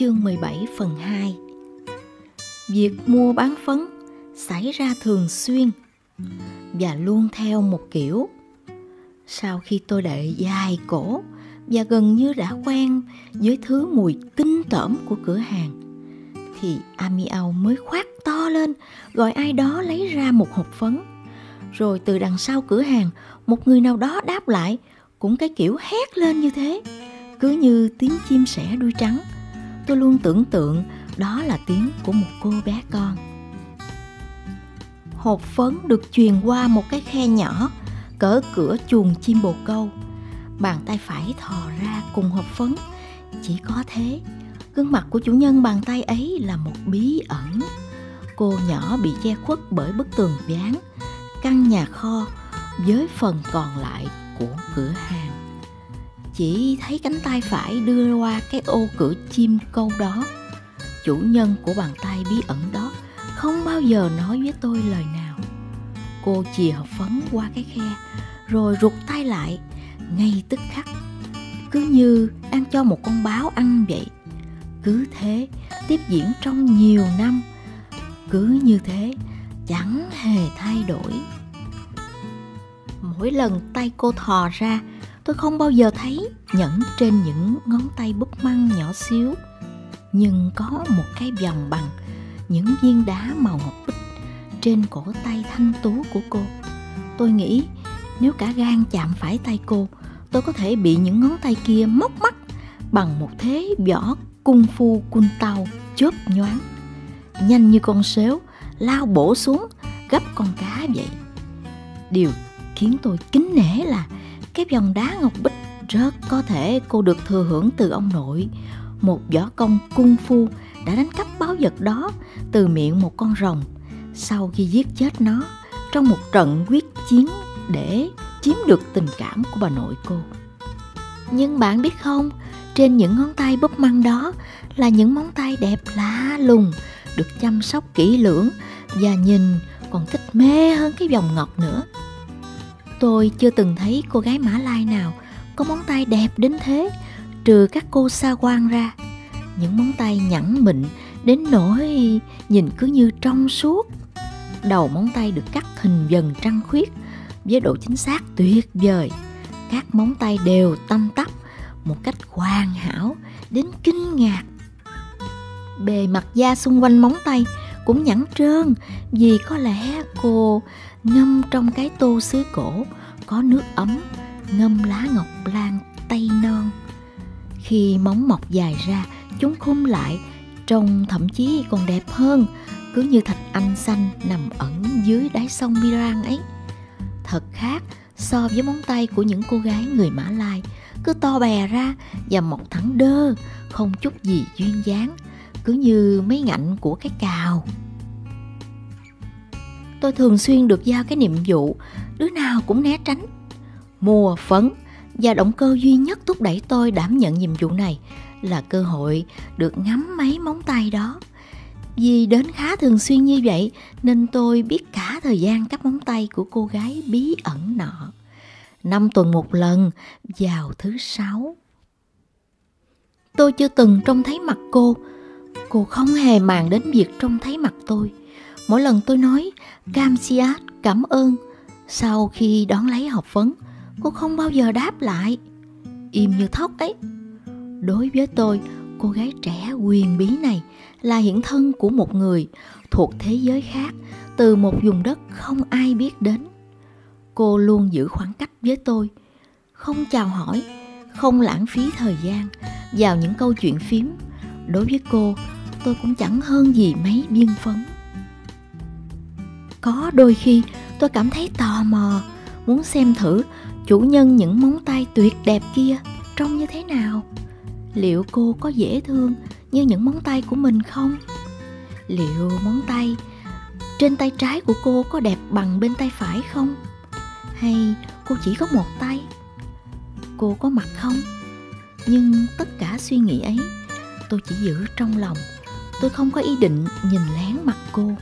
chương 17 phần 2. Việc mua bán phấn xảy ra thường xuyên và luôn theo một kiểu. Sau khi tôi đợi dài cổ và gần như đã quen với thứ mùi tinh tởm của cửa hàng, thì Amiau mới khoác to lên gọi ai đó lấy ra một hộp phấn. Rồi từ đằng sau cửa hàng, một người nào đó đáp lại cũng cái kiểu hét lên như thế, cứ như tiếng chim sẻ đuôi trắng. Tôi luôn tưởng tượng đó là tiếng của một cô bé con. Hộp phấn được truyền qua một cái khe nhỏ cỡ cửa chuồng chim bồ câu. Bàn tay phải thò ra cùng hộp phấn, chỉ có thế. Gương mặt của chủ nhân bàn tay ấy là một bí ẩn. Cô nhỏ bị che khuất bởi bức tường ván căn nhà kho với phần còn lại của cửa hàng. Chỉ thấy cánh tay phải đưa qua cái ô cửa chim câu đó. Chủ nhân của bàn tay bí ẩn đó không bao giờ nói với tôi lời nào. Cô chìa hộp phấn qua cái khe rồi rụt tay lại ngay tức khắc, cứ như đang cho một con báo ăn vậy. Cứ thế tiếp diễn trong nhiều năm, cứ như thế chẳng hề thay đổi. Mỗi lần tay cô thò ra, tôi không bao giờ thấy nhẫn trên những ngón tay búp măng nhỏ xíu, nhưng có một cái vòng bằng những viên đá màu ngọc bích trên cổ tay thanh tú của cô. Tôi nghĩ nếu cả gan chạm phải tay cô, tôi có thể bị những ngón tay kia móc mắt bằng một thế võ cung phu cun tàu chớp nhoáng, nhanh như con sếu lao bổ xuống gấp con cá vậy. Điều khiến tôi kính nể là cái vòng đá ngọc bích rất có thể cô được thừa hưởng từ ông nội, một võ công cung phu đã đánh cắp báu vật đó từ miệng một con rồng sau khi giết chết nó trong một trận quyết chiến để chiếm được tình cảm của bà nội cô. Nhưng bạn biết không, trên những ngón tay búp măng đó là những móng tay đẹp lạ lùng, được chăm sóc kỹ lưỡng và nhìn còn thích mê hơn cái vòng ngọc nữa. Tôi chưa từng thấy cô gái Mã Lai nào có móng tay đẹp đến thế, trừ các cô sa quan ra. Những móng tay nhẵn mịn đến nỗi nhìn cứ như trong suốt. Đầu móng tay được cắt hình vần trăng khuyết với độ chính xác tuyệt vời. Các móng tay đều tăm tắp một cách hoàn hảo đến kinh ngạc. Bề mặt da xung quanh móng tay cũng nhẵn trơn, vì có lẽ cô ngâm trong cái tô sứ cổ có nước ấm ngâm lá ngọc lan tây non. Khi móng mọc dài ra, chúng khum lại, trông thậm chí còn đẹp hơn, cứ như thạch anh xanh nằm ẩn dưới đáy sông Mirang ấy. Thật khác so với móng tay của những cô gái người Mã Lai, cứ to bè ra và mọc thẳng đơ, không chút gì duyên dáng, cứ như mấy ngạnh của cái cào. Tôi thường xuyên được giao cái nhiệm vụ đứa nào cũng né tránh mua phấn, và động cơ duy nhất thúc đẩy tôi đảm nhận nhiệm vụ này là cơ hội được ngắm mấy móng tay đó. Vì đến khá thường xuyên như vậy nên tôi biết cả thời gian các móng tay của cô gái bí ẩn nọ. 5 tuần một lần vào thứ Sáu. Tôi chưa từng trông thấy mặt cô. Cô không hề màng đến việc trông thấy mặt tôi. Mỗi lần tôi nói "Kamsiat, cảm ơn" sau khi đón lấy hộp phấn, cô không bao giờ đáp lại, im như thóc ấy. Đối với tôi, cô gái trẻ huyền bí này là hiện thân của một người thuộc thế giới khác, từ một vùng đất không ai biết đến. Cô luôn giữ khoảng cách với tôi, không chào hỏi, không lãng phí thời gian vào những câu chuyện phím. Đối với cô, tôi cũng chẳng hơn gì mấy viên phấn. Có đôi khi tôi cảm thấy tò mò, muốn xem thử chủ nhân những móng tay tuyệt đẹp kia trông như thế nào. Liệu cô có dễ thương như những móng tay của mình không? Liệu móng tay trên tay trái của cô có đẹp bằng bên tay phải không? Hay cô chỉ có một tay? Cô có mặt không? Nhưng tất cả suy nghĩ ấy tôi chỉ giữ trong lòng. Tôi không có ý định nhìn lén mặt cô.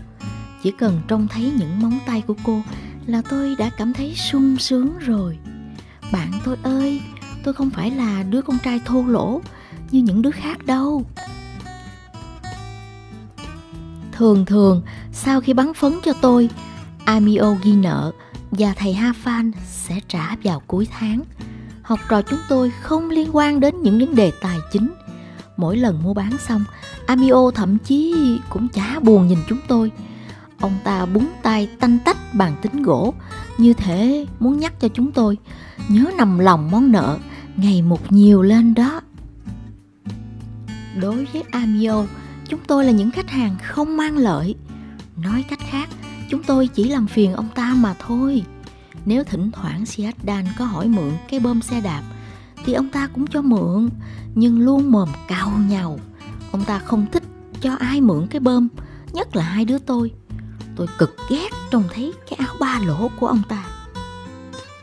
Chỉ cần trông thấy những móng tay của cô là tôi đã cảm thấy sung sướng rồi. Bạn tôi ơi, tôi không phải là đứa con trai thô lỗ như những đứa khác đâu. Thường thường, sau khi bắn phấn cho tôi, Amiau ghi nợ và thầy Ha Phan sẽ trả vào cuối tháng. Học trò chúng tôi không liên quan đến những vấn đề tài chính. Mỗi lần mua bán xong, Amiau thậm chí cũng chả buồn nhìn chúng tôi. Ông ta búng tay tanh tách bàn tính gỗ, như thế muốn nhắc cho chúng tôi nhớ nằm lòng món nợ ngày một nhiều lên đó. Đối với Amiau, chúng tôi là những khách hàng không mang lợi. Nói cách khác, chúng tôi chỉ làm phiền ông ta mà thôi. Nếu thỉnh thoảng Siadan có hỏi mượn cái bơm xe đạp thì ông ta cũng cho mượn, nhưng luôn mồm cau nhàu. Ông ta không thích cho ai mượn cái bơm, nhất là hai đứa tôi. Tôi cực ghét trông thấy cái áo ba lỗ của ông ta.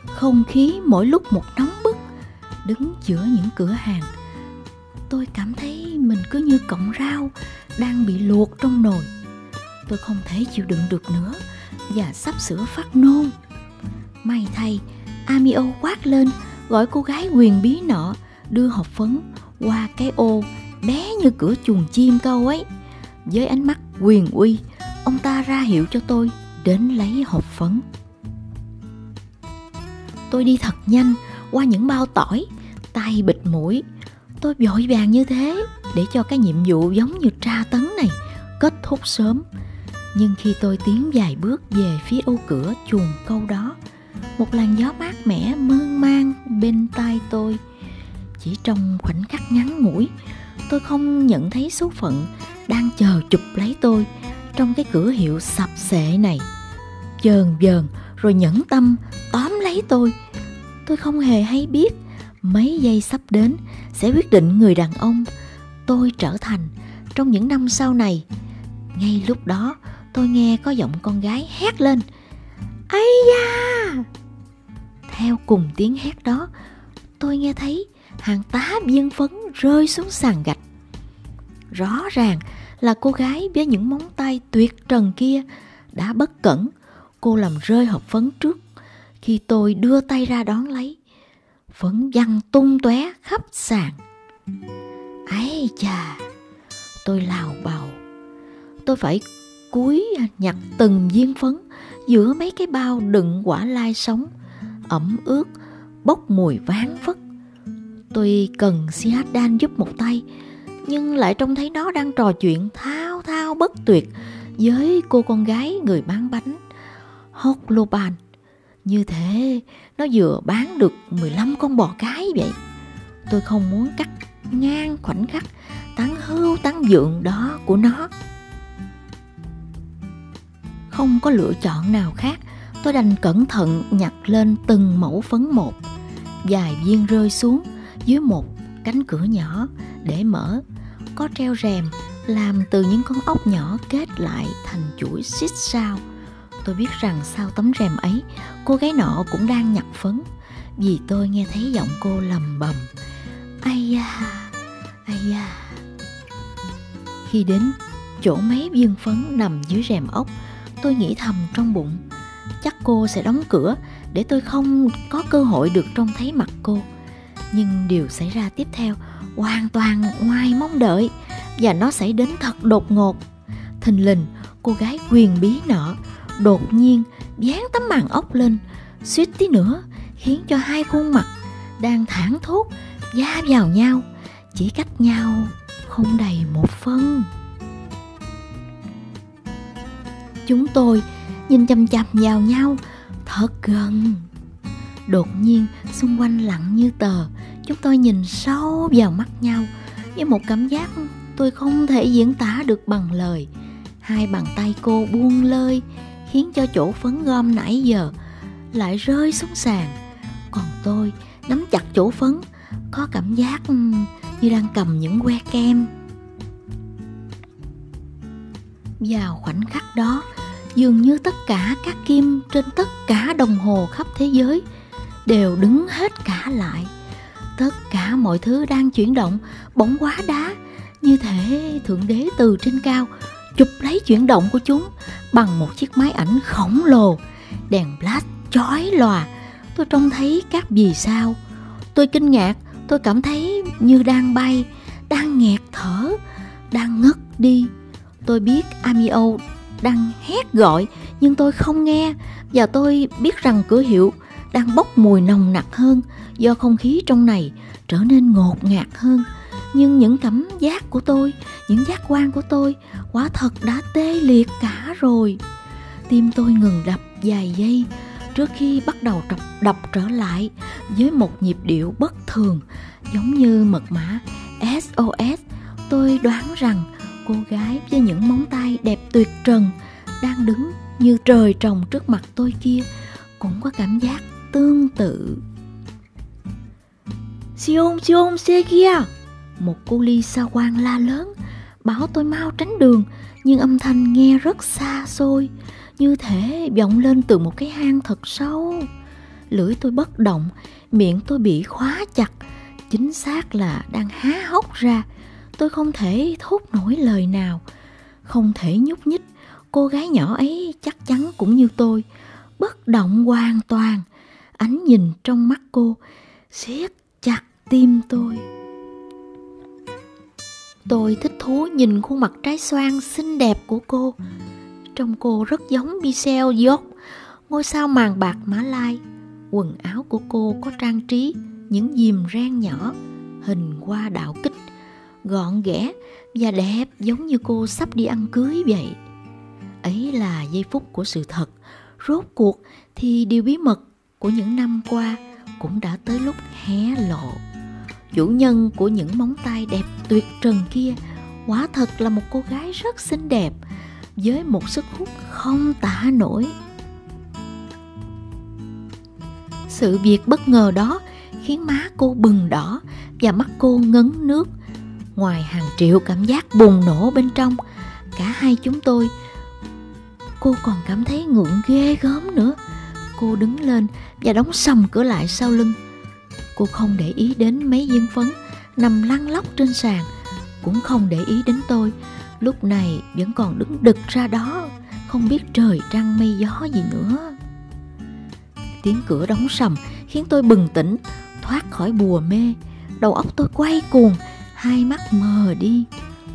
Không khí mỗi lúc một nóng bức. Đứng giữa những cửa hàng, tôi cảm thấy mình cứ như cọng rau đang bị luộc trong nồi. Tôi không thể chịu đựng được nữa và sắp sửa phát nôn. May thay, Amiau quát lên gọi cô gái quyền bí nọ đưa hộp phấn qua cái ô bé như cửa chuồng chim câu ấy. Với ánh mắt quyền uy, ông ta ra hiệu cho tôi đến lấy hộp phấn. Tôi đi thật nhanh qua những bao tỏi, tay bịt mũi. Tôi vội vàng như thế để cho cái nhiệm vụ giống như tra tấn này kết thúc sớm. Nhưng khi tôi tiến vài bước về phía ô cửa chuồng câu đó, một làn gió mát mẻ mơn man bên tai tôi. Chỉ trong khoảnh khắc ngắn ngủi, tôi không nhận thấy số phận đang chờ chụp lấy tôi trong cái cửa hiệu sập xệ này. Chờn vờn rồi nhẫn tâm tóm lấy tôi. Tôi không hề hay biết mấy giây sắp đến sẽ quyết định người đàn ông tôi trở thành trong những năm sau này. Ngay lúc đó, tôi nghe có giọng con gái hét lên: "Ây da!" Theo cùng tiếng hét đó, tôi nghe thấy hàng tá viên phấn rơi xuống sàn gạch. Rõ ràng là cô gái với những móng tay tuyệt trần kia đã bất cẩn. Cô làm rơi hộp phấn trước khi tôi đưa tay ra đón lấy. Phấn văng tung tóe khắp sàn. Ái chà, tôi lào bào. Tôi phải cúi nhặt từng viên phấn giữa mấy cái bao đựng quả lai sống ẩm ướt bốc mùi ván vất. Tôi cần Siadan giúp một tay, nhưng lại trông thấy nó đang trò chuyện thao thao bất tuyệt với cô con gái người bán bánh Hốc Lô Ban. Như thế nó vừa bán được 15 con bò cái vậy. Tôi không muốn cắt ngang khoảnh khắc tán hưu tán dượng đó của nó. Không có lựa chọn nào khác, tôi đành cẩn thận nhặt lên từng mẩu phấn một. Vài viên rơi xuống dưới một cánh cửa nhỏ để mở, có treo rèm làm từ những con ốc nhỏ kết lại thành chuỗi xích sao. Tôi biết rằng sau tấm rèm ấy, cô gái nọ cũng đang nhặt phấn, vì tôi nghe thấy giọng cô lầm bầm: "Ai da, ai da." Khi đến chỗ mấy viên phấn nằm dưới rèm ốc, tôi nghĩ thầm trong bụng, chắc cô sẽ đóng cửa để tôi không có cơ hội được trông thấy mặt cô. Nhưng điều xảy ra tiếp theo hoàn toàn ngoài mong đợi, và nó xảy đến thật đột ngột. Thình lình, cô gái quyền bí nọ đột nhiên dán tấm màn ốc lên, suýt tí nữa khiến cho hai khuôn mặt đang thảng thốt va vào nhau, chỉ cách nhau không đầy một phân. Chúng tôi nhìn chằm chằm vào nhau thật gần. Đột nhiên xung quanh lặng như tờ. Chúng tôi nhìn sâu vào mắt nhau với một cảm giác tôi không thể diễn tả được bằng lời. Hai bàn tay cô buông lơi, khiến cho chỗ phấn gom nãy giờ lại rơi xuống sàn. Còn tôi nắm chặt chỗ phấn, có cảm giác như đang cầm những que kem. Vào khoảnh khắc đó, dường như tất cả các kim trên tất cả đồng hồ khắp thế giới đều đứng hết cả lại. Tất cả mọi thứ đang chuyển động bỗng hóa đá, như thể Thượng Đế từ trên cao chụp lấy chuyển động của chúng bằng một chiếc máy ảnh khổng lồ. Đèn flash chói lòa, tôi trông thấy các vì sao. Tôi kinh ngạc, tôi cảm thấy như đang bay, đang nghẹt thở, đang ngất đi. Tôi biết Amiau đang hét gọi nhưng tôi không nghe, và tôi biết rằng cửa hiệu đang bốc mùi nồng nặc hơn do không khí trong này trở nên ngột ngạt hơn. Nhưng những cảm giác của tôi, những giác quan của tôi quả thật đã tê liệt cả rồi. Tim tôi ngừng đập vài giây trước khi bắt đầu đập trở lại với một nhịp điệu bất thường, giống như mật mã SOS. Tôi đoán rằng cô gái với những móng tay đẹp tuyệt trần đang đứng như trời trồng trước mặt tôi kia cũng có cảm giác tương tự. Siôn xe kia! Một cô ly xa quang la lớn, bảo tôi mau tránh đường, nhưng âm thanh nghe rất xa xôi, như thể vọng lên từ một cái hang thật sâu. Lưỡi tôi bất động, miệng tôi bị khóa chặt, chính xác là đang há hốc ra. Tôi không thể thốt nổi lời nào, không thể nhúc nhích. Cô gái nhỏ ấy chắc chắn cũng như tôi, bất động hoàn toàn. Ánh nhìn trong mắt cô siết chặt tim tôi. Tôi thích thú nhìn khuôn mặt trái xoan xinh đẹp của cô. Trông cô rất giống Michelle York, ngôi sao màn bạc Mã Lai. Quần áo của cô có trang trí những diềm ren nhỏ, hình hoa đạo kích, gọn ghẽ và đẹp giống như cô sắp đi ăn cưới vậy. Ấy là giây phút của sự thật. Rốt cuộc thì điều bí mật của những năm qua cũng đã tới lúc hé lộ. Chủ nhân của những móng tay đẹp tuyệt trần kia quả thật là một cô gái rất xinh đẹp, với một sức hút không tả nổi. Sự việc bất ngờ đó khiến má cô bừng đỏ và mắt cô ngấn nước. Ngoài hàng triệu cảm giác bùng nổ bên trong cả hai chúng tôi, cô còn cảm thấy ngượng ghê gớm nữa. Cô đứng lên và đóng sầm cửa lại sau lưng. Cô không để ý đến mấy viên phấn nằm lăn lóc trên sàn, cũng không để ý đến tôi, lúc này vẫn còn đứng đực ra đó, không biết trời trăng mây gió gì nữa. Tiếng cửa đóng sầm khiến tôi bừng tỉnh, thoát khỏi bùa mê. Đầu óc tôi quay cuồng, hai mắt mờ đi.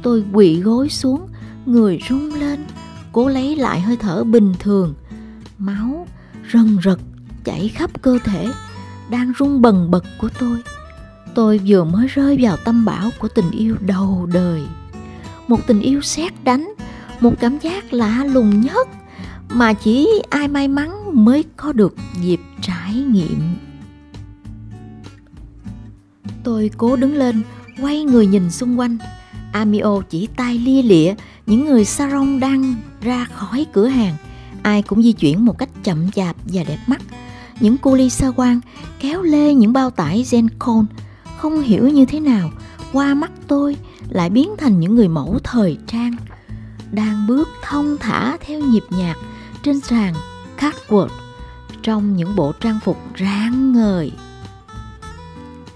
Tôi quỵ gối xuống, người rung lên, cố lấy lại hơi thở bình thường. Máu rần rật chảy khắp cơ thể đang rung bần bật của tôi. Tôi vừa mới rơi vào tâm bão của tình yêu đầu đời. Một tình yêu sét đánh, một cảm giác lạ lùng nhất mà chỉ ai may mắn mới có được dịp trải nghiệm. Tôi cố đứng lên, quay người nhìn xung quanh. Amiau chỉ tay lia lịa những người sarong đang ra khỏi cửa hàng. Ai cũng di chuyển một cách chậm chạp và đẹp mắt. Những cô ly sa quang kéo lê những bao tải Zencon, không hiểu như thế nào qua mắt tôi lại biến thành những người mẫu thời trang đang bước thong thả theo nhịp nhạc trên sàn catwalk trong những bộ trang phục rạng ngời.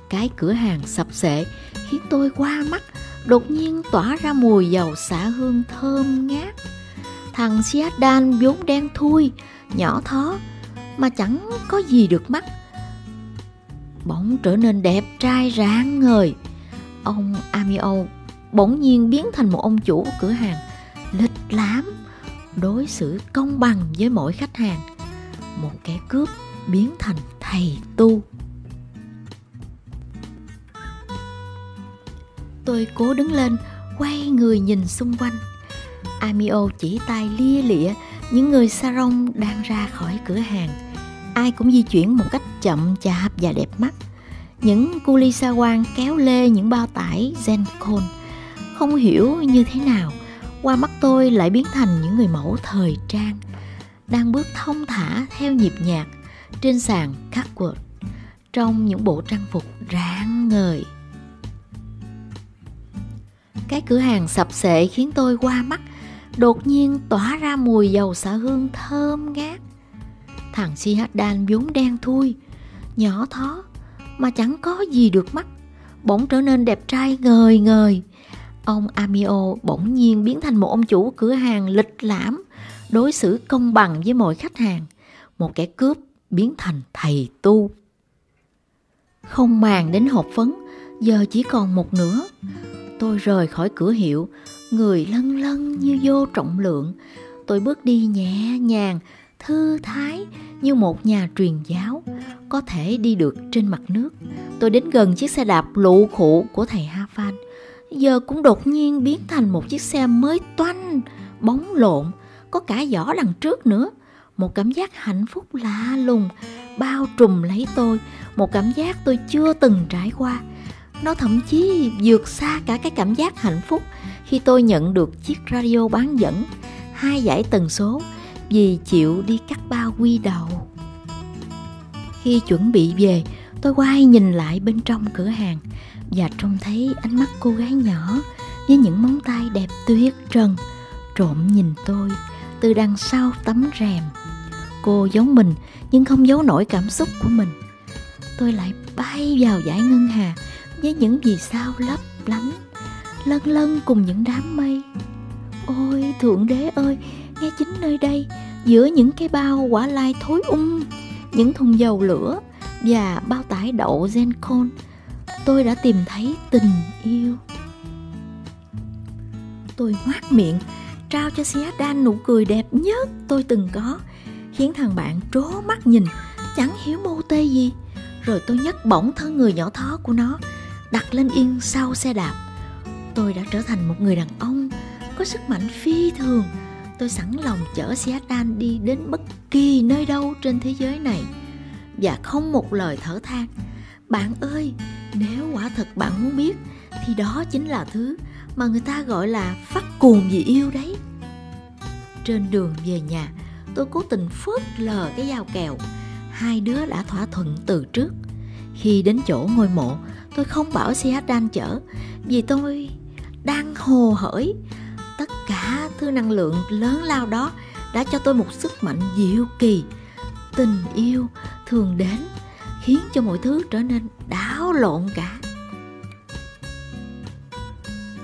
Cái cửa hàng sập sệ khiến tôi qua mắt, đột nhiên tỏa ra mùi dầu xả hương thơm ngát. Thằng Siadan vốn đen thui, nhỏ thó mà chẳng có gì được mắt, bỗng trở nên đẹp trai rạng ngời. Ông Amiau bỗng nhiên biến thành một ông chủ của cửa hàng lịch lãm, đối xử công bằng với mỗi khách hàng. Một kẻ cướp biến thành thầy tu. Tôi cố đứng lên, quay người nhìn xung quanh. Amiau chỉ tay lia lịa những người sarong đang ra khỏi cửa hàng. Ai cũng di chuyển một cách chậm chạp và đẹp mắt. Những cu ly sa quang kéo lê những bao tải Zencon, không hiểu như thế nào qua mắt tôi lại biến thành những người mẫu thời trang đang bước thong thả theo nhịp nhạc trên sàn catwalk trong những bộ trang phục rạng ngời. Cái cửa hàng sập sệ khiến tôi qua mắt, đột nhiên tỏa ra mùi dầu xả hương thơm ngát. Thằng Siadan vốn đen thui, nhỏ thó mà chẳng có gì được mắt, bỗng trở nên đẹp trai ngời ngời. Ông Amiau bỗng nhiên biến thành một ông chủ cửa hàng lịch lãm, đối xử công bằng với mọi khách hàng. Một kẻ cướp biến thành thầy tu. Không màng đến hộp phấn, giờ chỉ còn một nửa. Tôi rời khỏi cửa hiệu, người lâng lâng như vô trọng lượng. Tôi bước đi nhẹ nhàng, thư thái như một nhà truyền giáo, có thể đi được trên mặt nước. Tôi đến gần chiếc xe đạp lụ khụ của thầy Ha Phan, giờ cũng đột nhiên biến thành một chiếc xe mới toanh, bóng lộn, có cả vỏ đằng trước nữa. Một cảm giác hạnh phúc lạ lùng bao trùm lấy tôi, một cảm giác tôi chưa từng trải qua. Nó thậm chí vượt xa cả cái cảm giác hạnh phúc khi tôi nhận được chiếc radio bán dẫn 2 giải tần số vì chịu đi cắt bao quy đầu. Khi chuẩn bị về, tôi quay nhìn lại bên trong cửa hàng và trông thấy ánh mắt cô gái nhỏ với những móng tay đẹp tuyệt trần trộm nhìn tôi từ đằng sau tấm rèm. Cô giấu mình nhưng không giấu nổi cảm xúc của mình. Tôi lại bay vào dải ngân hà với những vì sao lấp lánh, lân lân cùng những đám mây. Ôi Thượng Đế ơi, nghe chính nơi đây, giữa những cái bao quả lai thối những thùng dầu lửa và bao tải đậu Zencon, tôi đã tìm thấy tình yêu. Tôi ngoác miệng trao cho Siadan nụ cười đẹp nhất tôi từng có, khiến thằng bạn trố mắt nhìn chẳng hiểu mô tê gì. Rồi tôi nhấc bổng thân người nhỏ thó của nó, đặt lên yên sau xe đạp. Tôi đã trở thành một người đàn ông có sức mạnh phi thường. Tôi sẵn lòng chở Siadan đi đến bất kỳ nơi đâu trên thế giới này, và không một lời thở than. Bạn ơi, nếu quả thật bạn muốn biết, thì đó chính là thứ mà người ta gọi là phát cuồng vì yêu đấy. Trên đường về nhà, tôi cố tình phớt lờ cái giao kèo hai đứa đã thỏa thuận từ trước. Khi đến chỗ ngôi mộ, tôi không bảo Siadan chở vì tôi đang hồ hởi. Tất cả thứ năng lượng lớn lao đó đã cho tôi một sức mạnh diệu kỳ. Tình yêu thường đến khiến cho mọi thứ trở nên đảo lộn cả.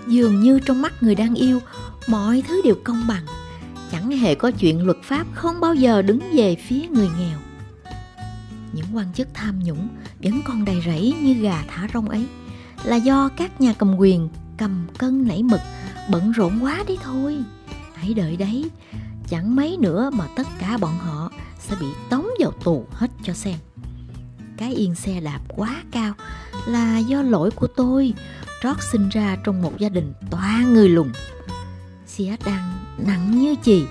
Dường như trong mắt người đang yêu, mọi thứ đều công bằng. Chẳng hề có chuyện luật pháp không bao giờ đứng về phía người nghèo. Những quan chức tham nhũng vẫn còn đầy rẫy như gà thả rong ấy là do các nhà cầm quyền cầm cân nảy mực, bận rộn quá đấy thôi. Hãy đợi đấy, chẳng mấy nữa mà tất cả bọn họ sẽ bị tống vào tù hết cho xem. Cái yên xe đạp quá cao là do lỗi của tôi, trót sinh ra trong một gia đình toàn người lùn. Siadan nặng như chì,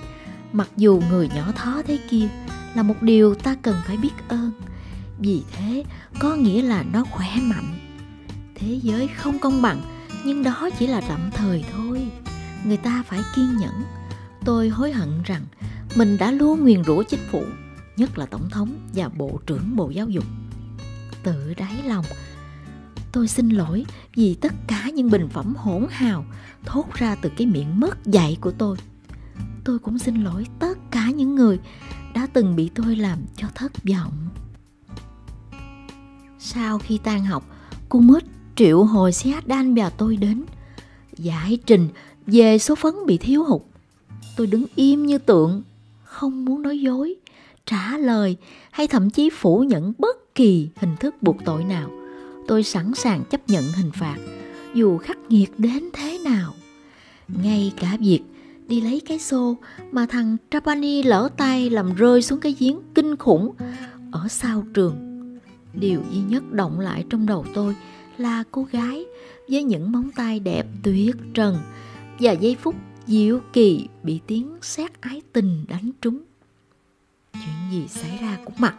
mặc dù người nhỏ thó thế kia là một điều ta cần phải biết ơn. Vì thế có nghĩa là nó khỏe mạnh. Thế giới không công bằng, nhưng đó chỉ là tạm thời thôi. Người ta phải kiên nhẫn. Tôi hối hận rằng mình đã luôn nguyền rủa chính phủ, nhất là Tổng thống và Bộ trưởng Bộ Giáo dục. Tự đáy lòng, tôi xin lỗi vì tất cả những bình phẩm hỗn hào thốt ra từ cái miệng mất dạy của tôi. Tôi cũng xin lỗi tất cả những người đã từng bị tôi làm cho thất vọng. Sau khi tan học, cô Mít triệu hồi Siadan và tôi đến giải trình về số phấn bị thiếu hụt. Tôi đứng im như tượng, không muốn nói dối, trả lời hay thậm chí phủ nhận bất kỳ hình thức buộc tội nào. Tôi sẵn sàng chấp nhận hình phạt, dù khắc nghiệt đến thế nào. Ngay cả việc đi lấy cái xô mà thằng Trapani lỡ tay làm rơi xuống cái giếng kinh khủng ở sau trường. Điều duy nhất động lại trong đầu tôi là cô gái với những móng tay đẹp tuyệt trần và giây phút diệu kỳ bị tiếng sét ái tình đánh trúng. Chuyện gì xảy ra cũng mặc,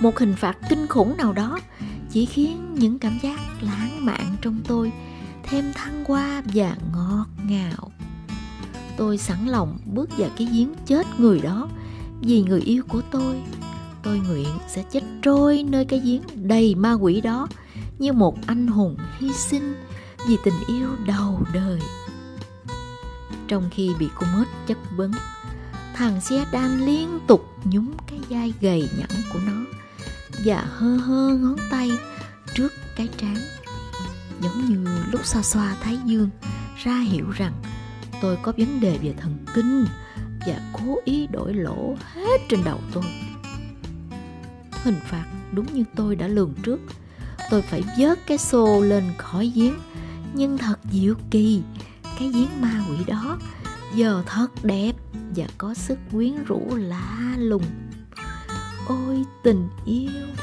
một hình phạt kinh khủng nào đó chỉ khiến những cảm giác lãng mạn trong tôi thêm thăng hoa và ngọt ngào. Tôi sẵn lòng bước vào cái giếng chết người đó vì người yêu của tôi. Tôi nguyện sẽ chết trôi nơi cái giếng đầy ma quỷ đó như một anh hùng hy sinh vì tình yêu đầu đời. Trong khi bị cô Mết chất vấn, thằng Siadan liên tục nhúng cái vai gầy nhẵn của nó và hơ hơ ngón tay trước cái trán, giống như lúc xoa xoa thái dương, ra hiệu rằng tôi có vấn đề về thần kinh và cố ý đổi lỗ hết trên đầu tôi. Hình phạt đúng như tôi đã lường trước. Tôi phải vớt cái xô lên khỏi giếng Nhưng thật diệu kỳ, cái giếng ma quỷ đó giờ thật đẹp và có sức quyến rũ lạ lùng. Ôi tình yêu!